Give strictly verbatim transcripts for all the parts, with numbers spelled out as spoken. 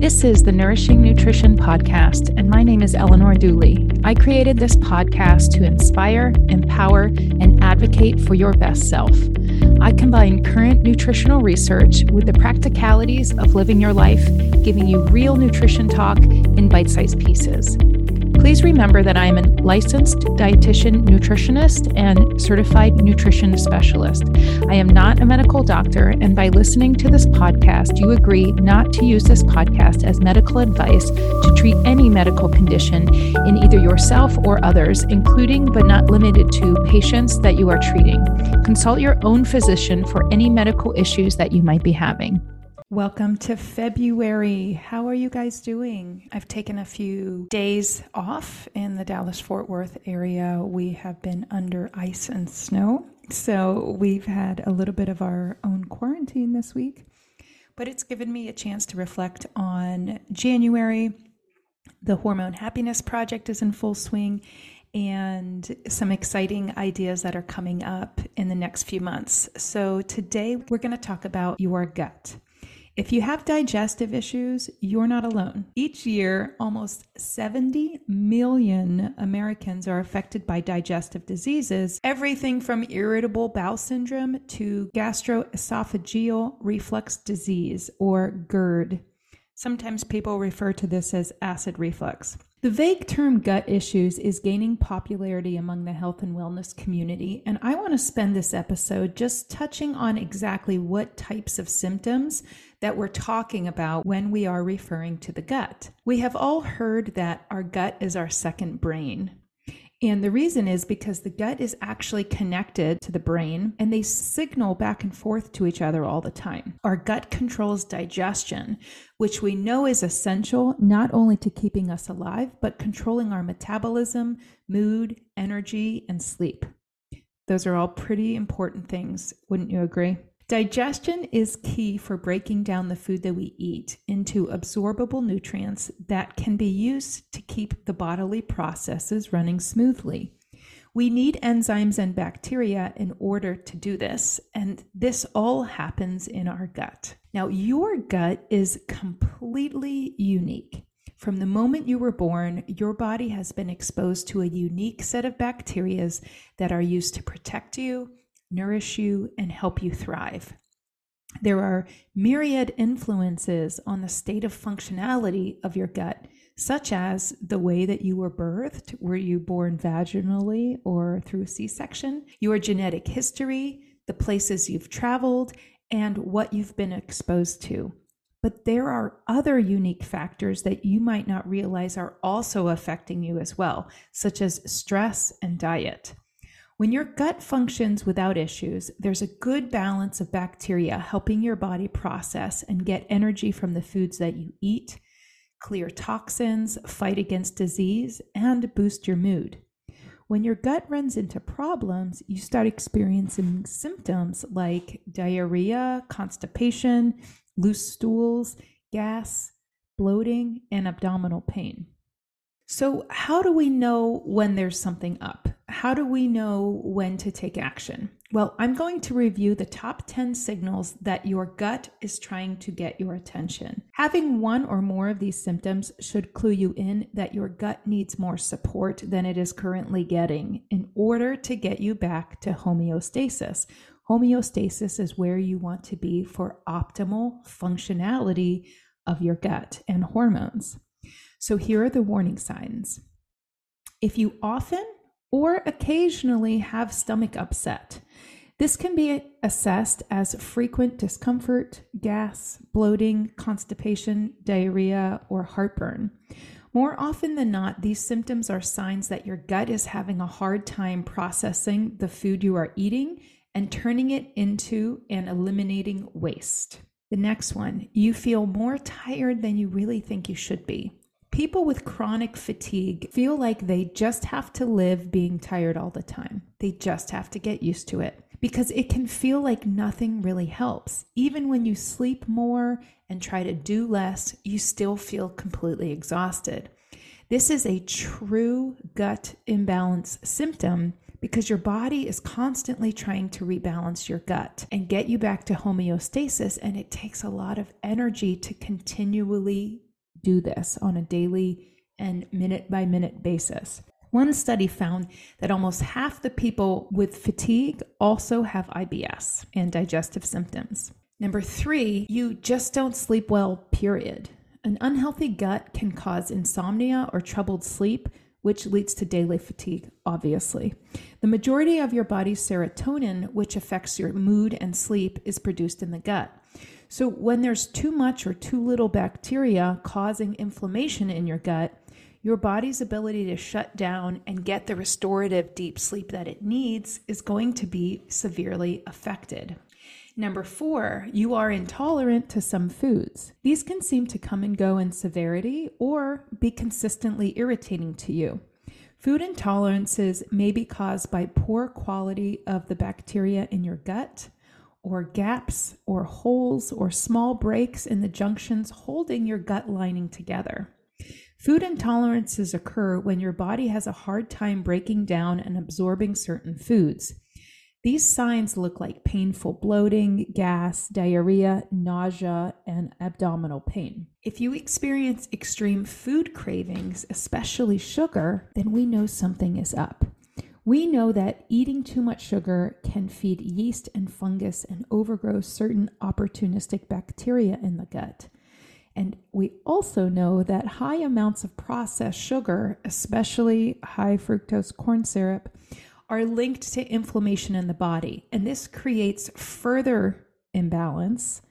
This is the Nourishing Nutrition Podcast, and my name is Eleanor Dooley. I created this podcast to inspire, empower, and advocate for your best self. I combine current nutritional research with the practicalities of living your life, giving you real nutrition talk in bite-sized pieces. Please remember that I am a licensed dietitian nutritionist and certified nutrition specialist. I am not a medical doctor, and by listening to this podcast, you agree not to use this podcast as medical advice to treat any medical condition in either yourself or others, including but not limited to patients that you are treating. Consult your own physician for any medical issues that you might be having. Welcome to February. How are you guys doing? I've taken a few days off in the Dallas-Fort Worth area. We have been under ice and snow, so we've had a little bit of our own quarantine this week, but it's given me a chance to reflect on January. The Hormone Happiness Project is in full swing, and some exciting ideas that are coming up in the next few months. So today we're going to talk about your gut. If you have digestive issues, you're not alone. Each year, almost seventy million Americans are affected by digestive diseases, everything from irritable bowel syndrome to gastroesophageal reflux disease, or GERD. Sometimes people refer to this as acid reflux. The vague term gut issues is gaining popularity among the health and wellness community, and I want to spend this episode just touching on exactly what types of symptoms that we're talking about when we are referring to the gut. We have all heard that our gut is our second brain. And the reason is because the gut is actually connected to the brain, and they signal back and forth to each other all the time. Our gut controls digestion, which we know is essential not only to keeping us alive, but controlling our metabolism, mood, energy, and sleep. Those are all pretty important things, wouldn't you agree? Digestion is key for breaking down the food that we eat into absorbable nutrients that can be used to keep the bodily processes running smoothly. We need enzymes and bacteria in order to do this, and this all happens in our gut. Now, your gut is completely unique. From the moment you were born, your body has been exposed to a unique set of bacteria that are used to protect you, nourish you, and help you thrive. There are myriad influences on the state of functionality of your gut, such as the way that you were birthed. Were you born vaginally or through C-section? Your genetic history, the places you've traveled, and what you've been exposed to. But there are other unique factors that you might not realize are also affecting you as well, such as stress and diet. When your gut functions without issues, there's a good balance of bacteria helping your body process and get energy from the foods that you eat, clear toxins, fight against disease, and boost your mood. When your gut runs into problems, you start experiencing symptoms like diarrhea, constipation, loose stools, gas, bloating, and abdominal pain. So how do we know when there's something up? How do we know when to take action? Well, I'm going to review the top ten signals that your gut is trying to get your attention. Having one or more of these symptoms should clue you in that your gut needs more support than it is currently getting in order to get you back to homeostasis. Homeostasis is where you want to be for optimal functionality of your gut and hormones. So here are the warning signs. If you often or occasionally have stomach upset. This can be assessed as frequent discomfort, gas, bloating, constipation, diarrhea, or heartburn. More often than not, these symptoms are signs that your gut is having a hard time processing the food you are eating and turning it into and eliminating waste. The next one, you feel more tired than you really think you should be. People with chronic fatigue feel like they just have to live being tired all the time. They just have to get used to it because it can feel like nothing really helps. Even when you sleep more and try to do less, you still feel completely exhausted. This is a true gut imbalance symptom because your body is constantly trying to rebalance your gut and get you back to homeostasis, and it takes a lot of energy to continually do this on a daily and minute by minute basis. One study found that almost half the people with fatigue also have I B S and digestive symptoms. Number three, you just don't sleep well, period. An unhealthy gut can cause insomnia or troubled sleep, which leads to daily fatigue, obviously. The majority of your body's serotonin, which affects your mood and sleep, is produced in the gut. So when there's too much or too little bacteria causing inflammation in your gut, your body's ability to shut down and get the restorative deep sleep that it needs is going to be severely affected. Number four, you are intolerant to some foods. These can seem to come and go in severity or be consistently irritating to you. Food intolerances may be caused by poor quality of the bacteria in your gut, or gaps or holes or small breaks in the junctions holding your gut lining together. Food intolerances occur when your body has a hard time breaking down and absorbing certain foods. These signs look like painful bloating, gas, diarrhea, nausea, and abdominal pain. If you experience extreme food cravings, especially sugar, then we know something is up. We know that eating too much sugar can feed yeast and fungus and overgrow certain opportunistic bacteria in the gut. And we also know that high amounts of processed sugar, especially high fructose corn syrup, are linked to inflammation in the body. And this creates further imbalance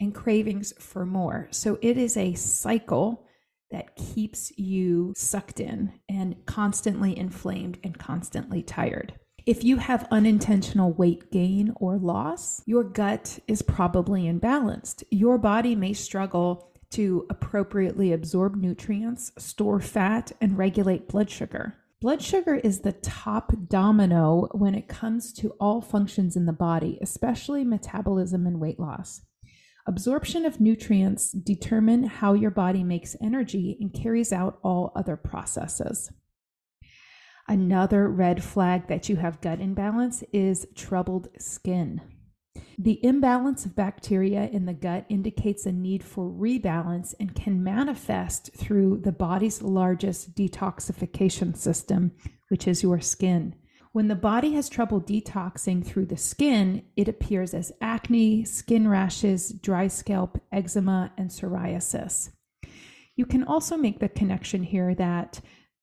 and cravings for more. So it is a cycle that keeps you sucked in and constantly inflamed and constantly tired. If you have unintentional weight gain or loss, your gut is probably imbalanced. Your body may struggle to appropriately absorb nutrients, store fat, and regulate blood sugar. Blood sugar is the top domino when it comes to all functions in the body, especially metabolism and weight loss. Absorption of nutrients determine how your body makes energy and carries out all other processes. Another red flag that you have gut imbalance is troubled skin. The imbalance of bacteria in the gut indicates a need for rebalance and can manifest through the body's largest detoxification system, which is your skin. When the body has trouble detoxing through the skin, it appears as acne, skin rashes, dry scalp, eczema, and psoriasis. You can also make the connection here that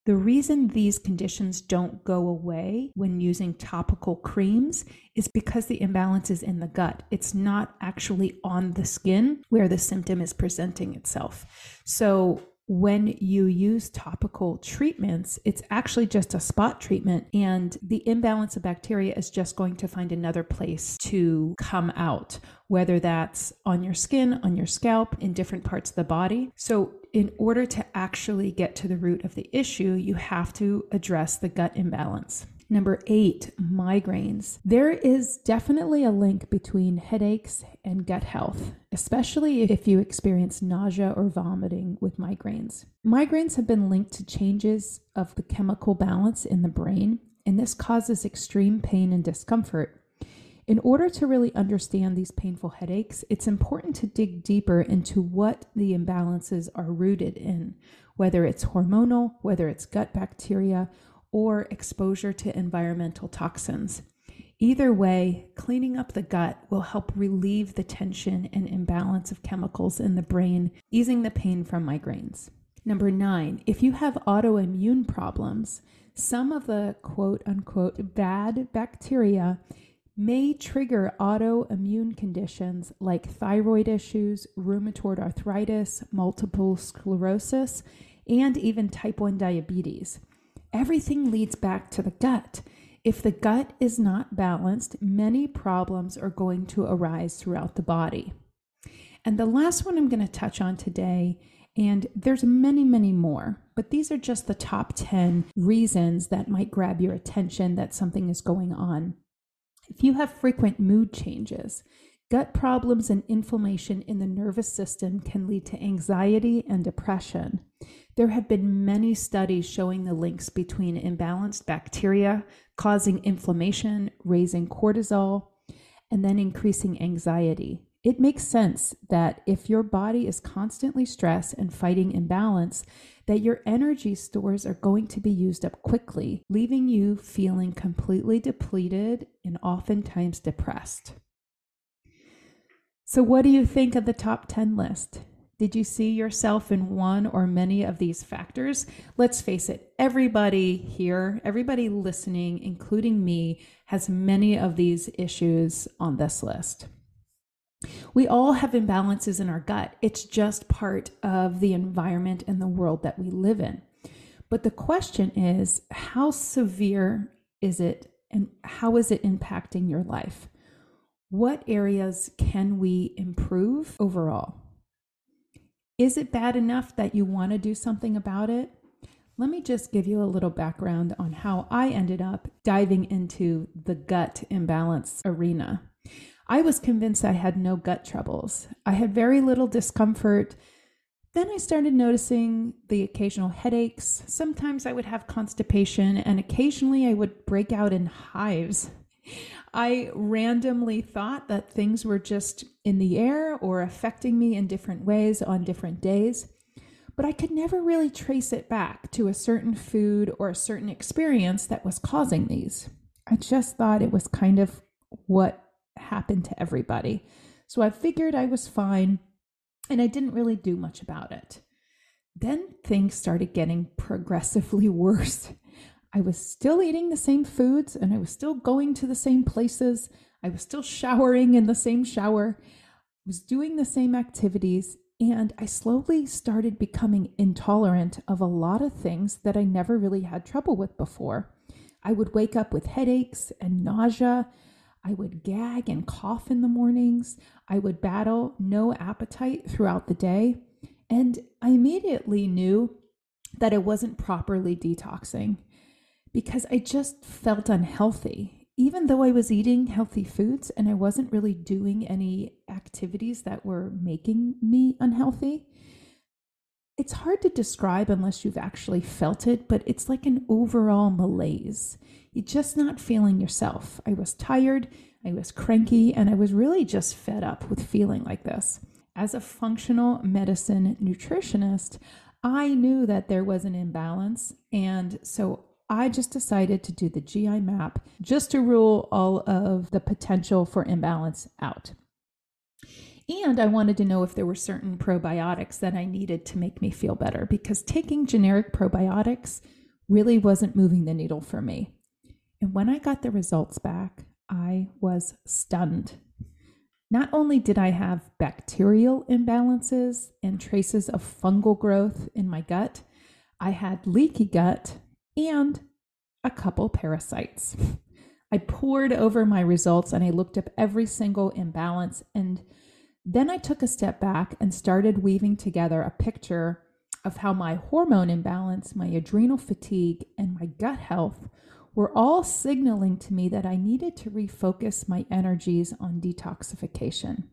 the reason these conditions don't go away when using topical creams is because the imbalance is in the gut. It's not actually on the skin where the symptom is presenting itself. So when you use topical treatments, it's actually just a spot treatment, and the imbalance of bacteria is just going to find another place to come out, whether that's on your skin, on your scalp, in different parts of the body. So in order to actually get to the root of the issue, you have to address the gut imbalance. Number eight, migraines. There is definitely a link between headaches and gut health, especially if you experience nausea or vomiting with migraines. Migraines have been linked to changes of the chemical balance in the brain, and this causes extreme pain and discomfort. In order to really understand these painful headaches, it's important to dig deeper into what the imbalances are rooted in, whether it's hormonal, whether it's gut bacteria, or exposure to environmental toxins. Either way, cleaning up the gut will help relieve the tension and imbalance of chemicals in the brain, easing the pain from migraines. Number nine, if you have autoimmune problems, some of the quote unquote bad bacteria may trigger autoimmune conditions like thyroid issues, rheumatoid arthritis, multiple sclerosis, and even type one diabetes. Everything leads back to the gut. If the gut is not balanced, many problems are going to arise throughout the body. And the last one I'm going to touch on today, and there's many, many more, but these are just the top ten reasons that might grab your attention that something is going on. If you have frequent mood changes, gut problems and inflammation in the nervous system can lead to anxiety and depression. There have been many studies showing the links between imbalanced bacteria causing inflammation, raising cortisol, and then increasing anxiety. It makes sense that if your body is constantly stressed and fighting imbalance, that your energy stores are going to be used up quickly, leaving you feeling completely depleted and oftentimes depressed. So what do you think of the top ten list? Did you see yourself in one or many of these factors? Let's face it, everybody here, everybody listening, including me, has many of these issues on this list. We all have imbalances in our gut. It's just part of the environment and the world that we live in. But the question is, how severe is it and how is it impacting your life? What areas can we improve overall? Is it bad enough that you want to do something about it? Let me just give you a little background on how I ended up diving into the gut imbalance arena. I was convinced I had no gut troubles. I had very little discomfort. Then I started noticing the occasional headaches. Sometimes I would have constipation, and occasionally I would break out in hives. I randomly thought that things were just in the air or affecting me in different ways on different days, but I could never really trace it back to a certain food or a certain experience that was causing these. I just thought it was kind of what happened to everybody. So I figured I was fine, and I didn't really do much about it. Then things started getting progressively worse. I was still eating the same foods, and I was still going to the same places. I was still showering in the same shower. I was doing the same activities, and I slowly started becoming intolerant of a lot of things that I never really had trouble with before. I would wake up with headaches and nausea. I would gag and cough in the mornings. I would battle no appetite throughout the day. And I immediately knew that I wasn't properly detoxing because I just felt unhealthy. Even though I was eating healthy foods and I wasn't really doing any activities that were making me unhealthy, it's hard to describe unless you've actually felt it, but it's like an overall malaise. You're just not feeling yourself. I was tired, I was cranky, and I was really just fed up with feeling like this. As a functional medicine nutritionist, I knew that there was an imbalance, and so I just decided to do the G I map just to rule all of the potential for imbalance out. And I wanted to know if there were certain probiotics that I needed to make me feel better, because taking generic probiotics really wasn't moving the needle for me. And when I got the results back, I was stunned. Not only did I have bacterial imbalances and traces of fungal growth in my gut, I had leaky gut and a couple parasites. I pored over my results and I looked up every single imbalance, and then I took a step back and started weaving together a picture of how my hormone imbalance, my adrenal fatigue, and my gut health were all signaling to me that I needed to refocus my energies on detoxification.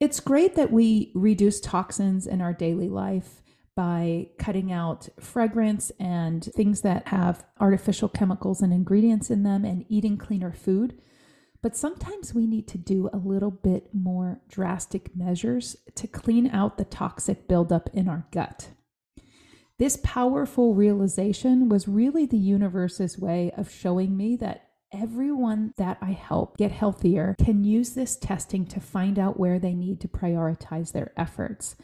It's great that we reduce toxins in our daily life by cutting out fragrance and things that have artificial chemicals and ingredients in them and eating cleaner food. But sometimes we need to do a little bit more drastic measures to clean out the toxic buildup in our gut. This powerful realization was really the universe's way of showing me that everyone that I help get healthier can use this testing to find out where they need to prioritize their efforts.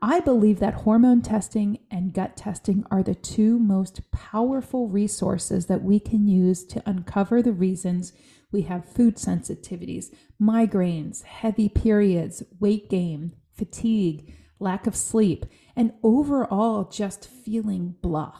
I believe that hormone testing and gut testing are the two most powerful resources that we can use to uncover the reasons we have food sensitivities, migraines, heavy periods, weight gain, fatigue, lack of sleep, and overall just feeling blah.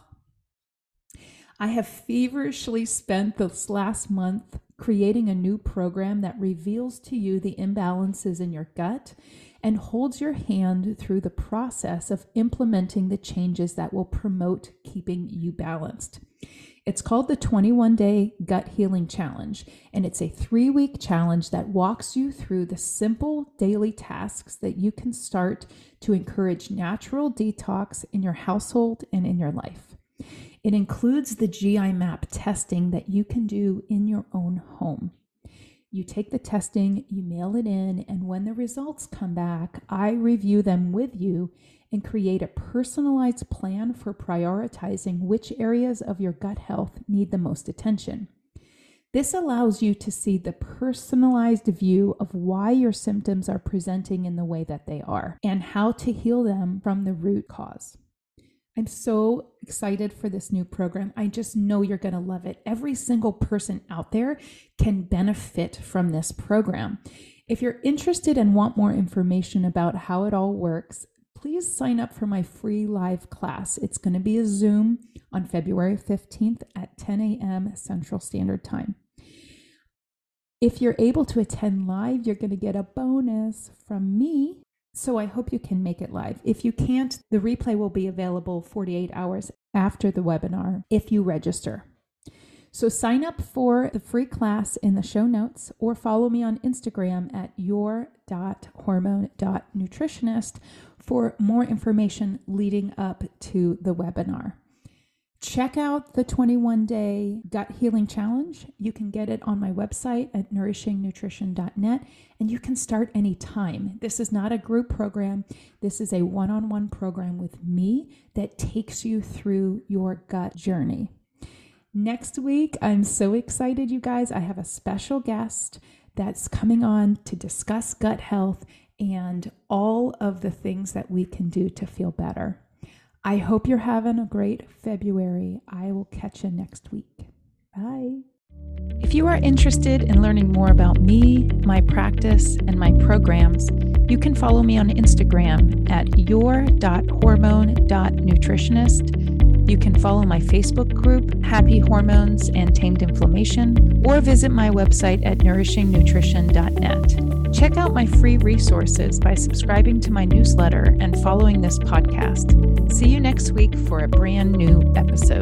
I have feverishly spent this last month creating a new program that reveals to you the imbalances in your gut and holds your hand through the process of implementing the changes that will promote keeping you balanced. It's called the twenty-one day Gut Healing Challenge, and it's a three-week challenge that walks you through the simple daily tasks that you can start to encourage natural detox in your household and in your life. It includes the G I map testing that you can do in your own home. You take the testing, you mail it in, and when the results come back, I review them with you and create a personalized plan for prioritizing which areas of your gut health need the most attention. This allows you to see the personalized view of why your symptoms are presenting in the way that they are and how to heal them from the root cause. I'm so excited for this new program. I just know you're going to love it. Every single person out there can benefit from this program. If you're interested and want more information about how it all works, please sign up for my free live class. It's going to be a Zoom on February fifteenth at ten a.m. Central Standard Time. If you're able to attend live, you're going to get a bonus from me. So I hope you can make it live. If you can't, the replay will be available forty-eight hours after the webinar if you register. So sign up for the free class in the show notes or follow me on Instagram at your dot hormone dot nutritionist for more information leading up to the webinar. Check out the twenty-one day Gut Healing Challenge. You can get it on my website at nourishing nutrition dot net, and you can start anytime. This is not a group program. This is a one-on-one program with me that takes you through your gut journey. Next week, I'm so excited, you guys. I have a special guest that's coming on to discuss gut health and all of the things that we can do to feel better. I hope you're having a great February. I will catch you next week. Bye. If you are interested in learning more about me, my practice, and my programs, you can follow me on Instagram at your dot hormone dot nutritionist. You can follow my Facebook group, Happy Hormones and Tamed Inflammation, or visit my website at nourishing nutrition dot net. Check out my free resources by subscribing to my newsletter and following this podcast. See you next week for a brand new episode.